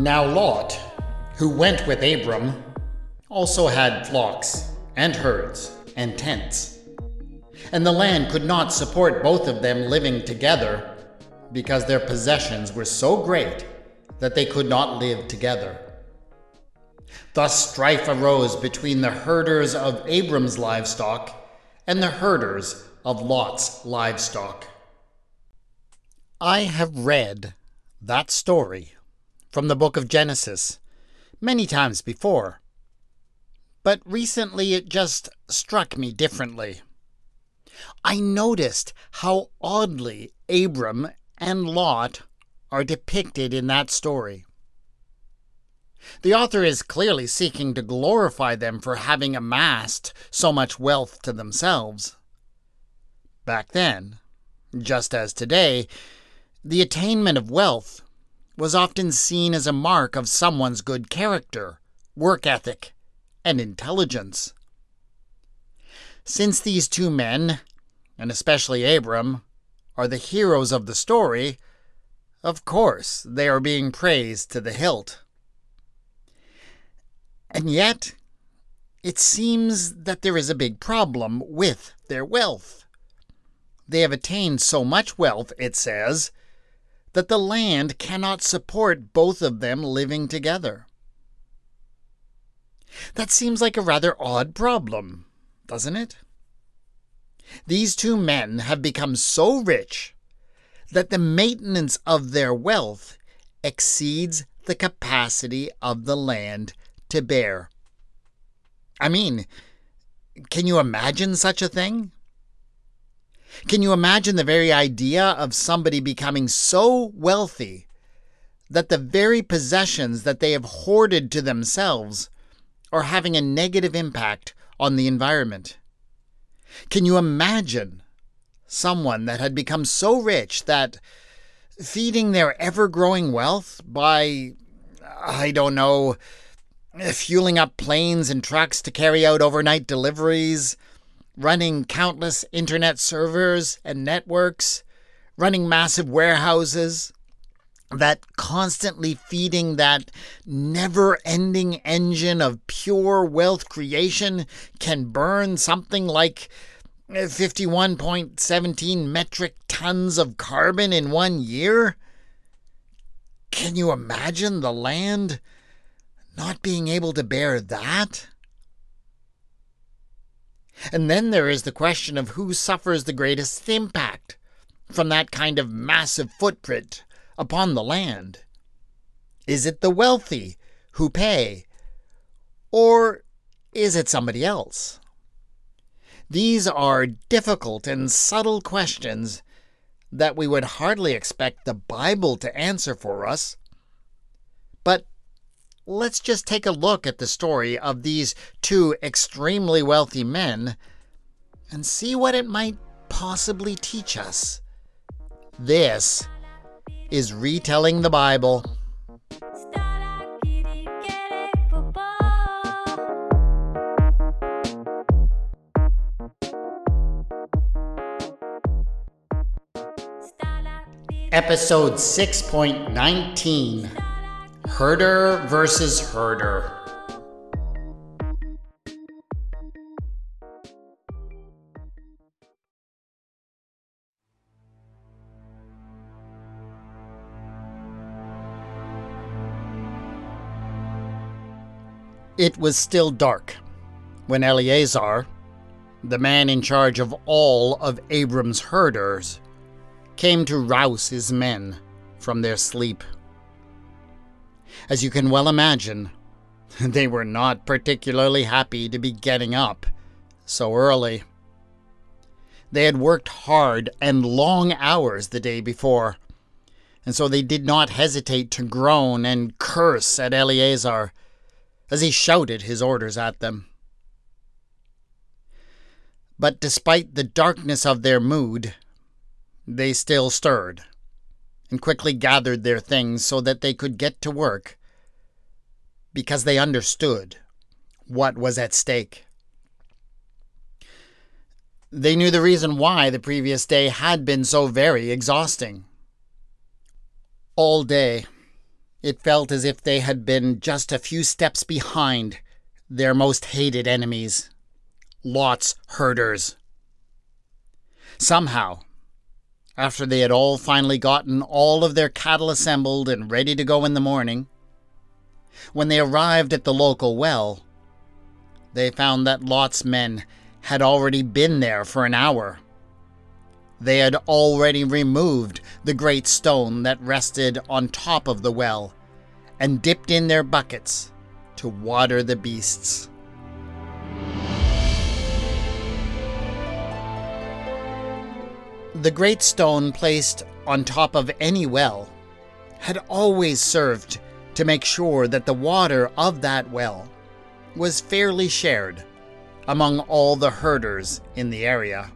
Now Lot, who went with Abram, also had flocks, and herds, and tents. And the land could not support both of them living together, because their possessions were so great that they could not live together. Thus strife arose between the herders of Abram's livestock and the herders of Lot's livestock. I have read that story from the book of Genesis many times before, but recently it just struck me differently. I noticed how oddly Abram and Lot are depicted in that story. The author is clearly seeking to glorify them for having amassed so much wealth to themselves. Back then, just as today, the attainment of wealth was often seen as a mark of someone's good character, work ethic, and intelligence. Since these two men, and especially Abram, are the heroes of the story, of course they are being praised to the hilt. And yet, it seems that there is a big problem with their wealth. They have attained so much wealth, it says, that the land cannot support both of them living together. That seems like a rather odd problem, doesn't it? These two men have become so rich that the maintenance of their wealth exceeds the capacity of the land to bear. I mean, can you imagine such a thing? Can you imagine the very idea of somebody becoming so wealthy that the very possessions that they have hoarded to themselves are having a negative impact on the environment? Can you imagine someone that had become so rich that feeding their ever-growing wealth by, I don't know, fueling up planes and trucks to carry out overnight deliveries, running countless internet servers and networks, running massive warehouses, that constantly feeding that never-ending engine of pure wealth creation can burn something like 51.17 metric tons of carbon in 1 year? Can you imagine the land not being able to bear that? And then there is the question of who suffers the greatest impact from that kind of massive footprint upon the land. Is it the wealthy who pay, or is it somebody else? These are difficult and subtle questions that we would hardly expect the Bible to answer for us, but let's just take a look at the story of these two extremely wealthy men and see what it might possibly teach us. This is Retelling the Bible. Episode 6.19. Herder versus Herder. It was still dark when Eleazar, the man in charge of all of Abram's herders, came to rouse his men from their sleep. As you can well imagine, they were not particularly happy to be getting up so early. They had worked hard and long hours the day before, and so they did not hesitate to groan and curse at Eleazar as he shouted his orders at them. But despite the darkness of their mood, they still stirred and quickly gathered their things so that they could get to work, because they understood what was at stake. They knew the reason why the previous day had been so very exhausting. All day, It felt as if they had been just a few steps behind their most hated enemies, Lot's herders. Somehow, after they had all finally gotten all of their cattle assembled and ready to go in the morning, when they arrived at the local well, they found that Lot's men had already been there for an hour. They had already removed the great stone that rested on top of the well and dipped in their buckets to water the beasts. The great stone placed on top of any well had always served to make sure that the water of that well was fairly shared among all the herders in the area.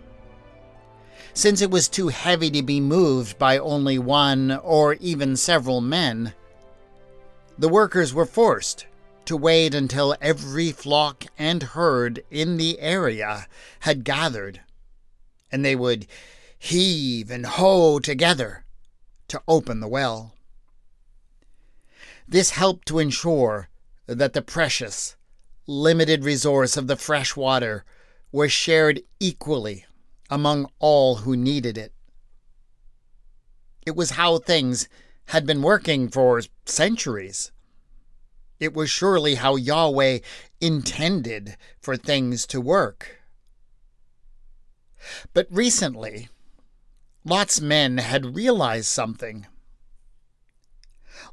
Since it was too heavy to be moved by only one or even several men, the workers were forced to wait until every flock and herd in the area had gathered, and they would heave and hoe together to open the well. This helped to ensure that the precious, limited resource of the fresh water was shared equally among all who needed it. It was how things had been working for centuries. It was surely how Yahweh intended for things to work. But recently, Lot's men had realized something.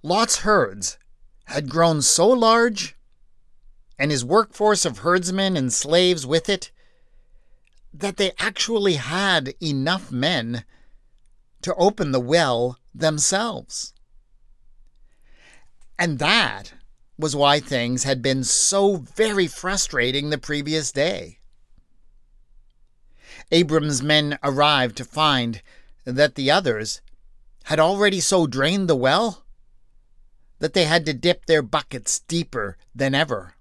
Lot's herds had grown so large, and his workforce of herdsmen and slaves with it, that they actually had enough men to open the well themselves. And that was why things had been so very frustrating the previous day. Abram's men arrived to find that the others had already so drained the well that they had to dip their buckets deeper than ever.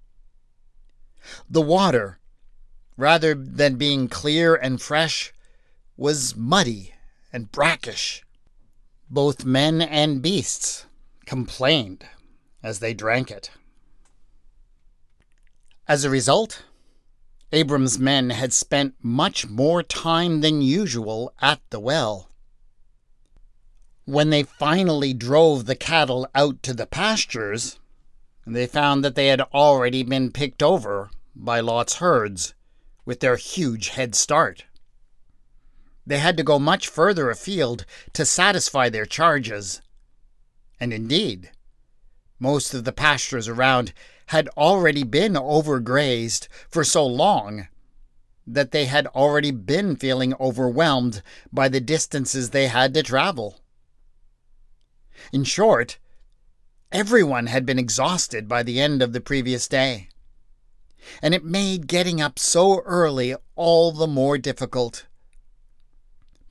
The water, rather than being clear and fresh, was muddy and brackish. Both men and beasts complained as they drank it. As a result, Abram's men had spent much more time than usual at the well. When they finally drove the cattle out to the pastures, they found that they had already been picked over by Lot's herds, with their huge head start. They had to go much further afield to satisfy their charges. And indeed, most of the pastures around had already been overgrazed for so long that they had already been feeling overwhelmed by the distances they had to travel. In short, everyone had been exhausted by the end of the previous day, and it made getting up so early all the more difficult.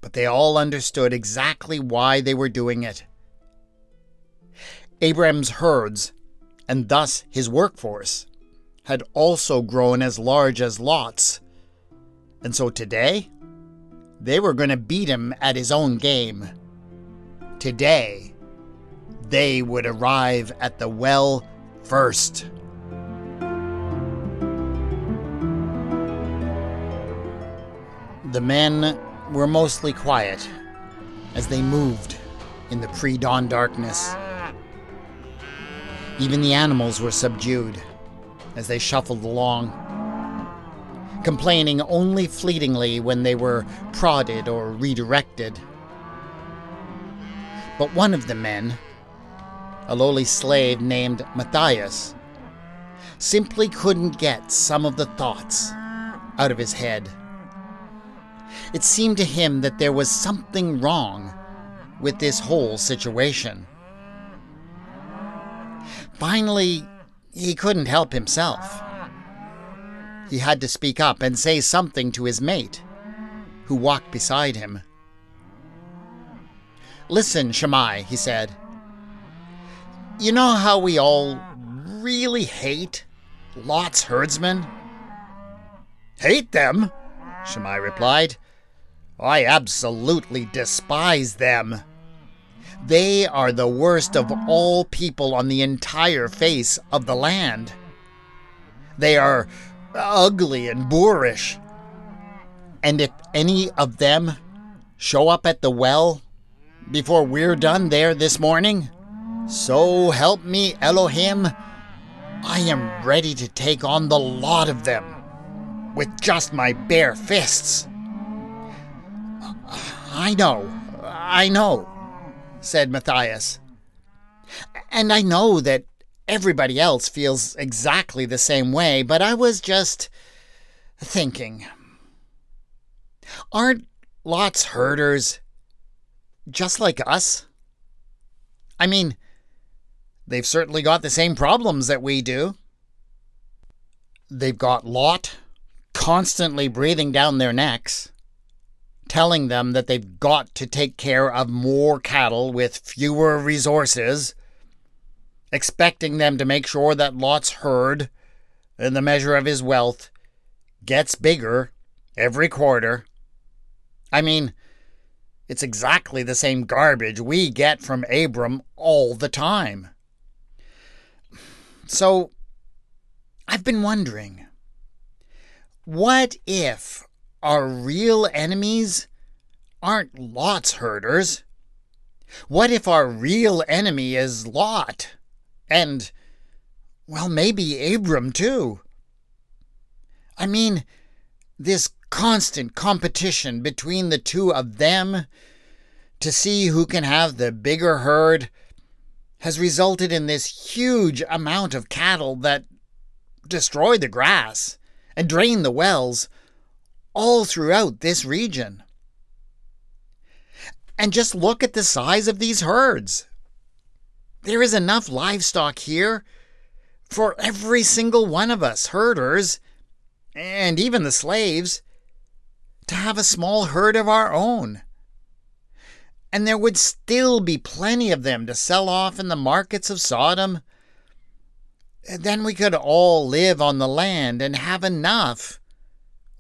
But they all understood exactly why they were doing it. Abram's herds, and thus his workforce, had also grown as large as Lot's, and so today, they were going to beat him at his own game. Today, they would arrive at the well first. The men were mostly quiet as they moved in the pre-dawn darkness. Even the animals were subdued as they shuffled along, complaining only fleetingly when they were prodded or redirected. But one of the men, a lowly slave named Matthias, simply couldn't get some of the thoughts out of his head. It seemed to him that there was something wrong with this whole situation. Finally, he couldn't help himself. He had to speak up and say something to his mate, who walked beside him. "Listen, Shammai," he said. "You know how we all really hate Lot's herdsmen?" "Hate them?" Shammai replied. "I absolutely despise them. They are the worst of all people on the entire face of the land. They are ugly and boorish. And if any of them show up at the well before we're done there this morning, so help me Elohim, I am ready to take on the lot of them with just my bare fists. I know, said Matthias. And I know that everybody else feels exactly the same way, but I was just thinking. Aren't Lot's herders just like us? I mean, they've certainly got the same problems that we do. They've got Lot constantly breathing down their necks, telling them that they've got to take care of more cattle with fewer resources, expecting them to make sure that Lot's herd, in the measure of his wealth, gets bigger every quarter. I mean, it's exactly the same garbage we get from Abram all the time. So, I've been wondering, what if our real enemies aren't Lot's herders? What if our real enemy is Lot? And, well, maybe Abram too. I mean, this constant competition between the two of them to see who can have the bigger herd has resulted in this huge amount of cattle that destroy the grass and drain the wells all throughout this region. And just look at the size of these herds. There is enough livestock here for every single one of us herders, and even the slaves, to have a small herd of our own. And there would still be plenty of them to sell off in the markets of Sodom. Then we could all live on the land and have enough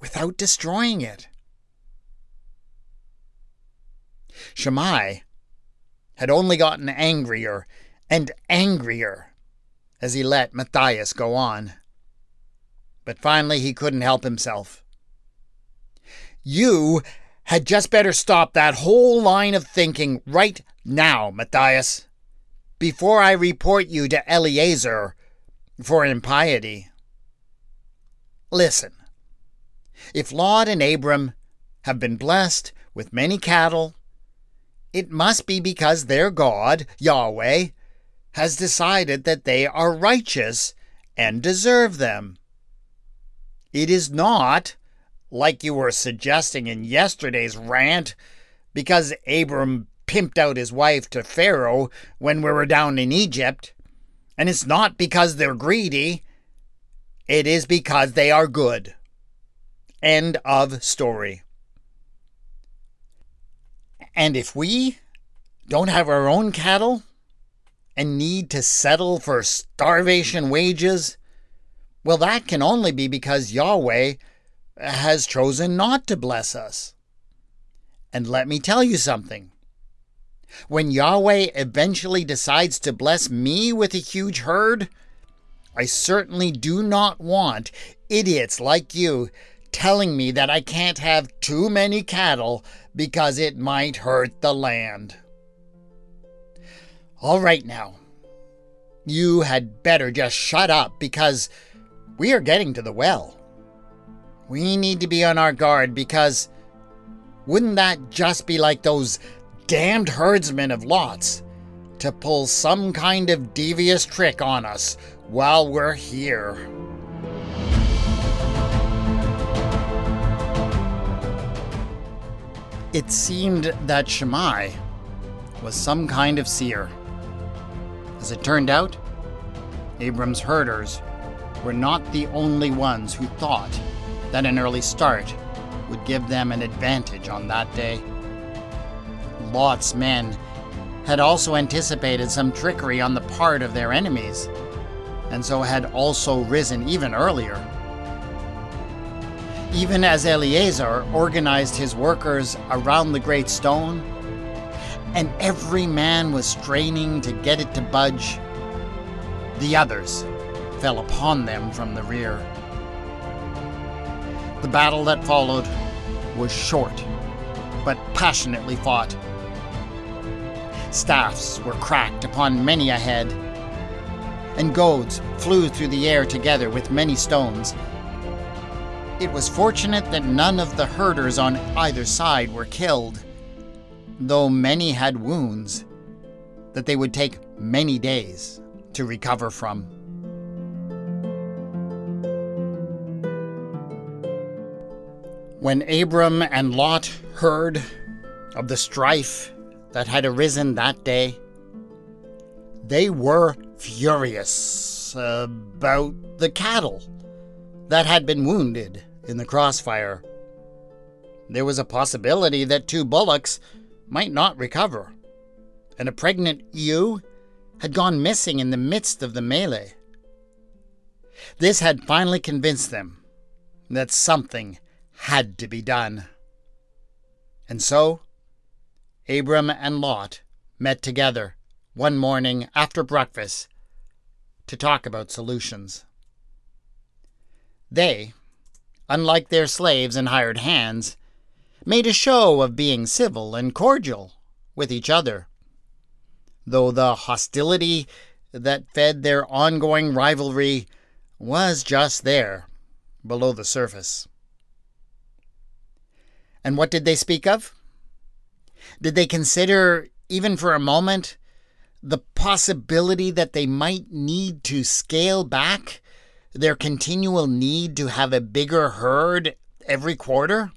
without destroying it. Shammai had only gotten angrier and angrier as he let Matthias go on. But finally he couldn't help himself. You had just better stop that whole line of thinking right now, Matthias, before I report you to Eliezer for impiety. Listen. If Lot and Abram have been blessed with many cattle, it must be because their God, Yahweh, has decided that they are righteous and deserve them. It is not, like you were suggesting in yesterday's rant, because Abram pimped out his wife to Pharaoh when we were down in Egypt, and it's not because they're greedy. It is because they are good. End of story. And if we don't have our own cattle and need to settle for starvation wages, well, that can only be because Yahweh has chosen not to bless us. And let me tell you something. When Yahweh eventually decides to bless me with a huge herd, I certainly do not want idiots like you telling me that I can't have too many cattle because it might hurt the land. All right now, you had better just shut up because we are getting to the well. We need to be on our guard because wouldn't that just be like those damned herdsmen of Lot's to pull some kind of devious trick on us while we're here? It seemed that Shammai was some kind of seer. As it turned out, Abram's herders were not the only ones who thought that an early start would give them an advantage on that day. Lot's men had also anticipated some trickery on the part of their enemies, and so had also risen even earlier. Even as Eliezer organized his workers around the great stone, and every man was straining to get it to budge. The others fell upon them from the rear. The battle that followed was short, but passionately fought. Staffs were cracked upon many a head, and goads flew through the air together with many stones. It was fortunate that none of the herders on either side were killed, though many had wounds that they would take many days to recover from. When Abram and Lot heard of the strife that had arisen that day, they were furious about the cattle that had been wounded in the crossfire. There was a possibility that two bullocks might not recover, and a pregnant ewe had gone missing in the midst of the melee. This had finally convinced them that something had to be done. And so, Abram and Lot met together one morning after breakfast to talk about solutions. They, unlike their slaves and hired hands, made a show of being civil and cordial with each other, though the hostility that fed their ongoing rivalry was just there, below the surface. And what did they speak of? Did they consider, even for a moment, the possibility that they might need to scale back their continual need to have a bigger herd every quarter?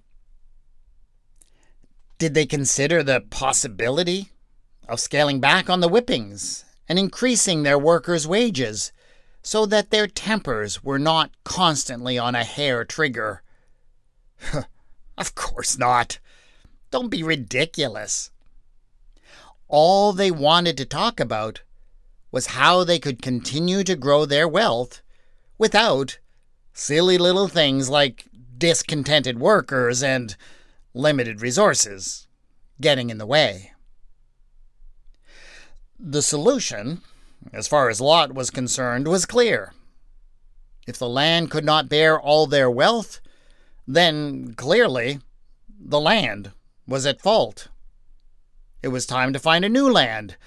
Did they consider the possibility of scaling back on the whippings and increasing their workers' wages so that their tempers were not constantly on a hair trigger? Of course not. Don't be ridiculous. All they wanted to talk about was how they could continue to grow their wealth without silly little things like discontented workers and limited resources getting in the way. The solution, as far as Lot was concerned, was clear. If the land could not bear all their wealth, then clearly the land was at fault. It was time to find a new land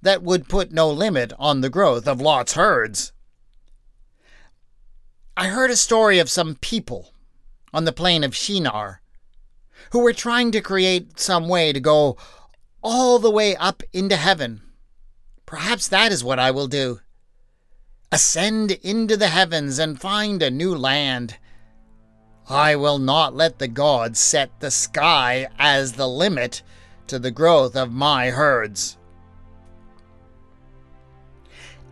that would put no limit on the growth of Lot's herds. I heard a story of some people on the plain of Shinar who were trying to create some way to go all the way up into heaven. Perhaps that is what I will do. Ascend into the heavens and find a new land. I will not let the gods set the sky as the limit to the growth of my herds.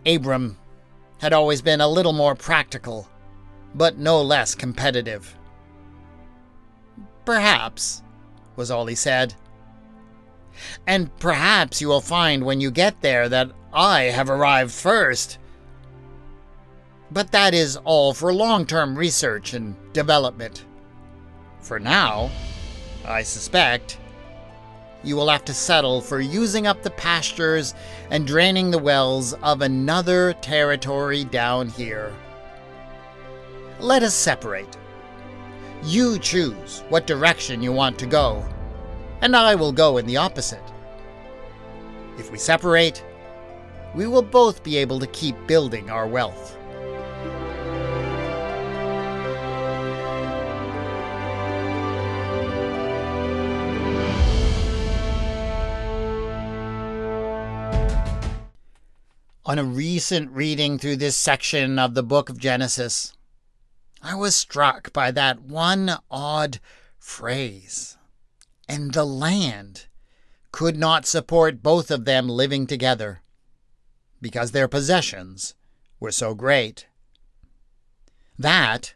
Abram had always been a little more practical, but no less competitive. Perhaps, was all he said. And perhaps you will find when you get there that I have arrived first. But that is all for long-term research and development. For now, I suspect, you will have to settle for using up the pastures and draining the wells of another territory down here. Let us separate. You choose what direction you want to go, and I will go in the opposite. If we separate, we will both be able to keep building our wealth. On a recent reading through this section of the book of Genesis, I was struck by that one odd phrase, and the land could not support both of them living together, because their possessions were so great. That,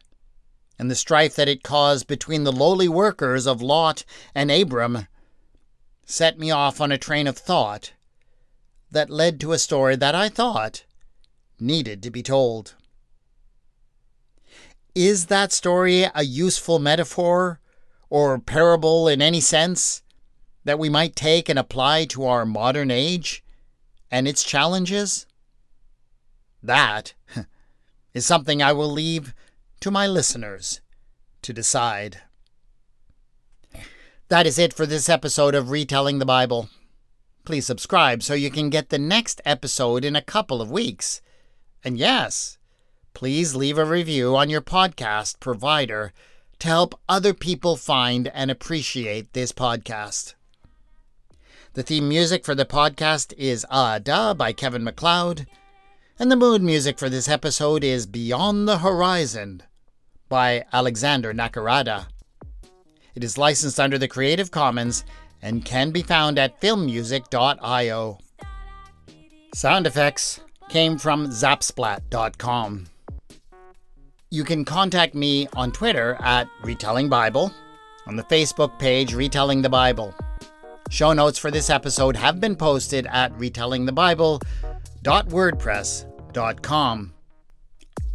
and the strife that it caused between the lowly workers of Lot and Abram, set me off on a train of thought that led to a story that I thought needed to be told. Is that story a useful metaphor or parable in any sense that we might take and apply to our modern age and its challenges? That is something I will leave to my listeners to decide. That is it for this episode of Retelling the Bible. Please subscribe so you can get the next episode in a couple of weeks. And yes, please leave a review on your podcast provider to help other people find and appreciate this podcast. The theme music for the podcast is Ada by Kevin MacLeod, and the mood music for this episode is Beyond the Horizon by Alexander Nakarada. It is licensed under the Creative Commons and can be found at Filmmusic.io. Sound effects came from zapsplat.com. You can contact me on Twitter at Retelling Bible, on the Facebook page Retelling the Bible. Show notes for this episode have been posted at retellingthebible.wordpress.com.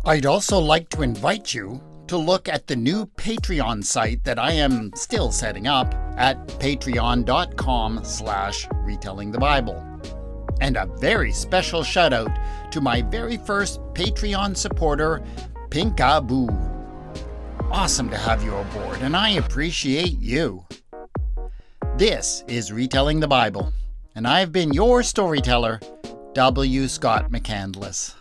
I'd also like to invite you to look at the new Patreon site that I am still setting up at patreon.com/retellingthebible. And a very special shout out to my very first Patreon supporter, Pinkaboo. Awesome to have you aboard, and I appreciate you. This is Retelling the Bible, and I've been your storyteller, W. Scott McCandless.